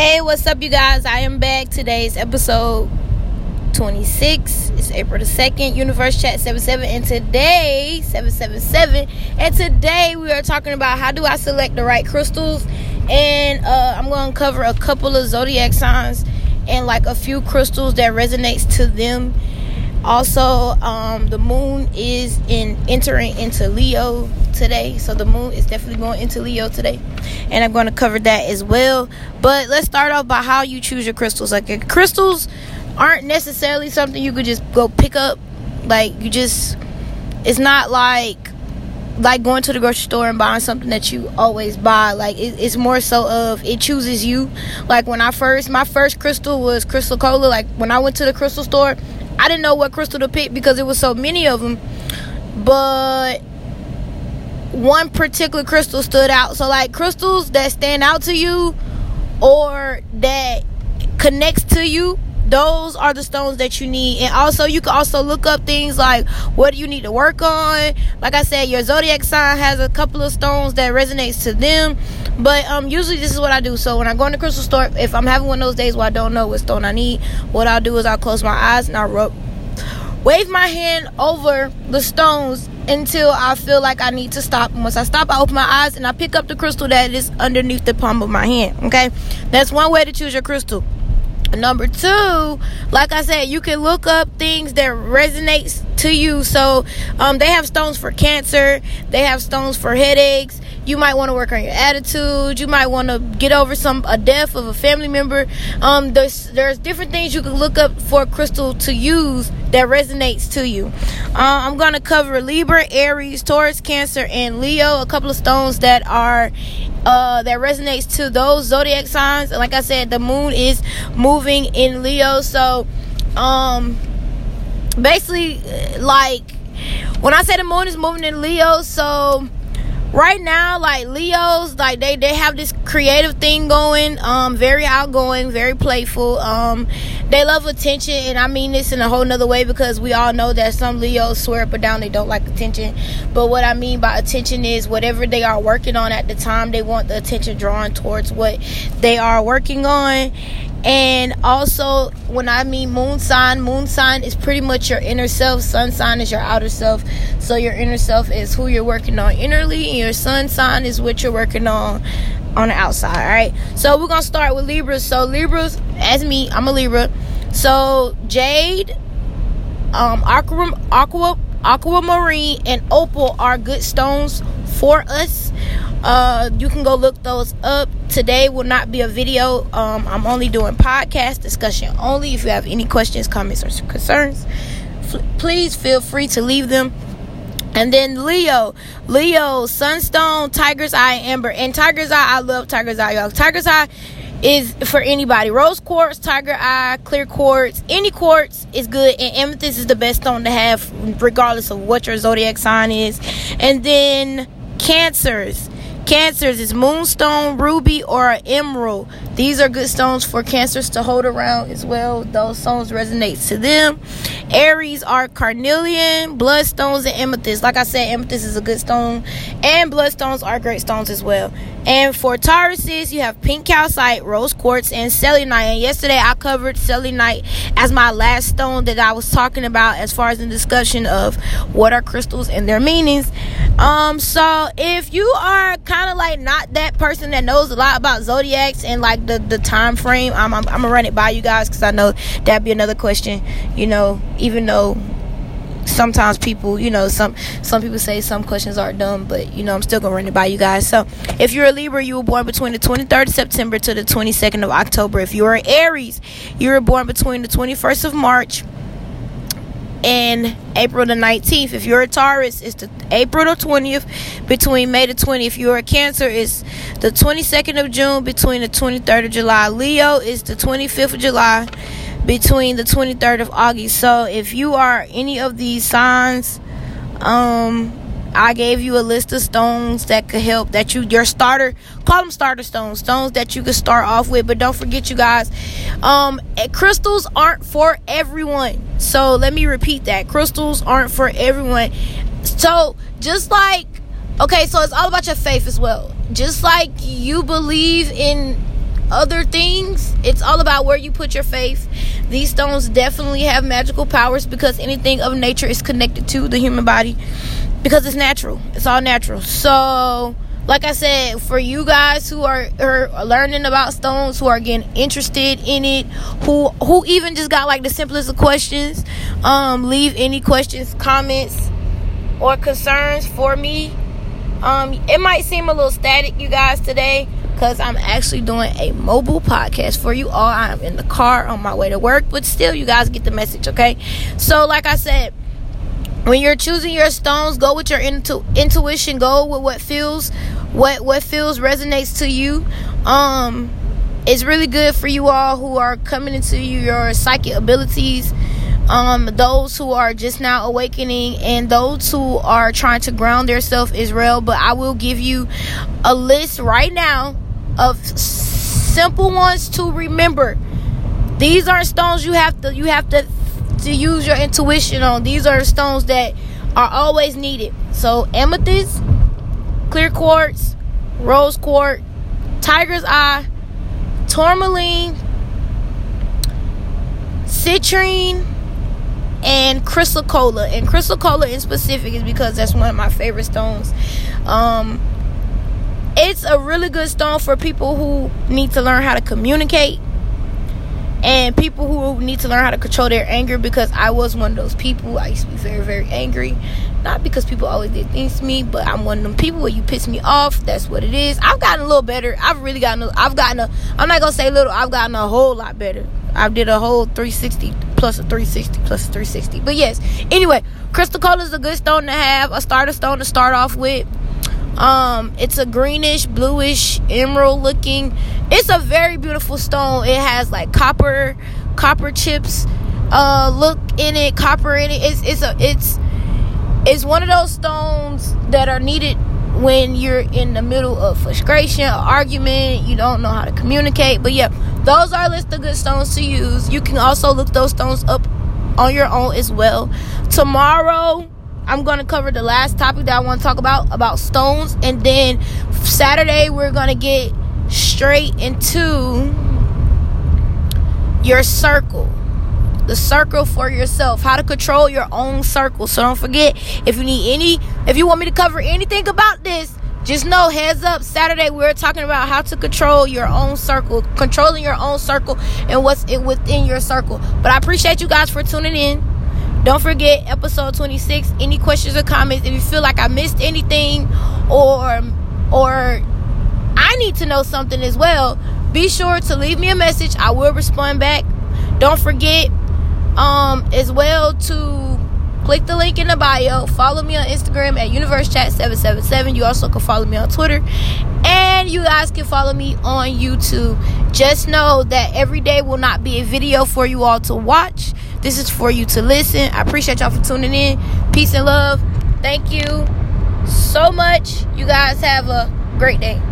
Hey, what's up, you guys? I am back. Today's episode 26. It's April the 2nd, Universe Chat 77, and today, 777, and today we are talking about how do I select the right crystals, and I'm going to cover a couple of zodiac signs and like a few crystals that resonates to them. Also, the moon is entering into Leo today, so the moon is definitely going into Leo today, and I'm going to cover that as well. But let's start off by how you choose your crystals. Like, your crystals aren't necessarily something you could just go pick up. Like, you just, it's not like going to the grocery store and buying something that you always buy. Like, it's more so of it chooses you. Like, when my first crystal was Chrysocolla. Like, when I went to the crystal store, I didn't know what crystal to pick because it was so many of them, but one particular crystal stood out. So, like, crystals that stand out to you or that connects to you, those are the stones that you need. And also, you can also look up things like what do you need to work on. Like I said, your zodiac sign has a couple of stones that resonates to them. But usually this is what I do. So when I go in the crystal store, if I'm having one of those days where I don't know what stone I need, what I'll do is I'll close my eyes and I'll wave my hand over the stones until I feel like I need to stop. And once I stop, I open my eyes and I pick up the crystal that is underneath the palm of my hand. Okay, that's one way to choose your crystal. Number two, like I said, you can look up things that resonates to you. So they have stones for cancer. They have stones for headaches. You might want to work on your attitude. You might want to get over a death of a family member. There's different things you can look up for a crystal to use that resonates to you. I'm going to cover Libra, Aries, Taurus, Cancer, and Leo. A couple of stones that are that resonates to those zodiac signs. And like I said, the moon is moving in Leo. So basically, like, when I say the moon is moving in Leo, so right now, like, Leos, like, they have this creative thing going, very outgoing, very playful. They love attention, and I mean this in a whole nother way because we all know that some Leos swear up or down they don't like attention. But what I mean by attention is whatever they are working on at the time, they want the attention drawn towards what they are working on. And also, when I mean moon sign is pretty much your inner self. Sun sign is your outer self. So your inner self is who you're working on innerly, and your sun sign is what you're working on the outside. All right, so we're gonna start with Libras. So Libras, as me, I'm a Libra. So jade, aquamarine, and opal are good stones for us. You can go look those up. Today will not be a video. I'm only doing podcast discussion only. If you have any questions, comments, or concerns, please feel free to leave them. And then Leo, sunstone, tiger's eye, amber. And tiger's eye, I love tiger's eye, y'all. Tiger's eye is for anybody. Rose quartz, tiger eye, clear quartz, any quartz is good, and amethyst is the best stone to have regardless of what your zodiac sign is. And then Cancers is moonstone, ruby, or emerald. These are good stones for Cancers to hold around as well. Those stones resonate to them. Aries are carnelian, bloodstones, and amethyst. Like I said, amethyst is a good stone, and bloodstones are great stones as well. And for Tauruses, you have pink calcite, rose quartz, and selenite. And yesterday I covered selenite as my last stone that I was talking about as far as the discussion of what are crystals and their meanings. So if you are kind of like not that person that knows a lot about zodiacs and like the time frame, I'm gonna run it by you guys because I know that'd be another question. You know, even though sometimes people, you know, some people say some questions are dumb, but you know, I'm still gonna run it by you guys. So if you're a Libra, you were born between the 23rd of September to the 22nd of October. If you're an Aries, you were born between the 21st of March and April the 19th. If you're a Taurus, it's the April the 20th between May the 20th. If you're a Cancer, it's the 22nd of June between the 23rd of July. Leo is the 25th of July between the 23rd of August. So if you are any of these signs, I gave you a list of stones that could help, that your starter, call them starter stones that you could start off with. But don't forget, you guys, crystals aren't for everyone. So let me repeat that. Crystals aren't for everyone. So just like, okay, so it's all about your faith as well. Just like you believe in other things. It's all about where you put your faith. These stones definitely have magical powers because anything of nature is connected to the human body because it's natural. It's all natural. So, like I said, for you guys who are learning about stones, who are getting interested in it, who even just got like the simplest of questions, leave any questions, comments, or concerns for me. It might seem a little static, you guys, today, because I'm actually doing a mobile podcast for you all. I am in the car on my way to work, but still, you guys get the message, okay? So, like I said, when you're choosing your stones, go with your intuition. Go with what feels resonates to you. It's really good for you all who are coming into your psychic abilities. Those who are just now awakening and those who are trying to ground themselves is real. But I will give you a list right now of simple ones to remember. These aren't stones you have to use your intuition on. These are stones that are always needed. So amethyst, clear quartz, rose quartz, tiger's eye, tourmaline, citrine, and Chrysocolla. And Chrysocolla in specific is because that's one of my favorite stones. It's a really good stone for people who need to learn how to communicate and people who need to learn how to control their anger, because I was one of those people. I used to be very, very angry. Not because people always did things to me, but I'm one of them people where you piss me off. That's what it is. I've gotten a little better. I'm not going to say little. I've gotten a whole lot better. I did a whole 360 plus a 360 plus a 360. But yes, anyway, Chrysocolla is a good stone to have, a starter stone to start off with. It's a greenish, bluish, emerald looking. It's a very beautiful stone. It has like copper chips look in it, copper in it. It's one of those stones that are needed when you're in the middle of frustration, argument, you don't know how to communicate. But yeah, those are a list of good stones to use. You can also look those stones up on your own as well. Tomorrow, I'm going to cover the last topic that I want to talk about stones. And then Saturday, we're going to get straight into your circle. The circle for yourself, how to control your own circle. So don't forget, if you want me to cover anything about this, just know, heads up, Saturday we're talking about how to control your own circle, controlling your own circle and what's within your circle. But I appreciate you guys for tuning in. Don't forget, episode 26, any questions or comments, if you feel like I missed anything or I need to know something as well, be sure to leave me a message. I will respond back. Don't forget, as well, to click the link in the bio. Follow me on Instagram at Universe Chat 77. You also can follow me on Twitter, and you guys can follow me on YouTube. Just know that every day will not be a video for you all to watch. This is for you to listen. I appreciate y'all for tuning in. Peace and love. Thank you so much. You guys have a great day.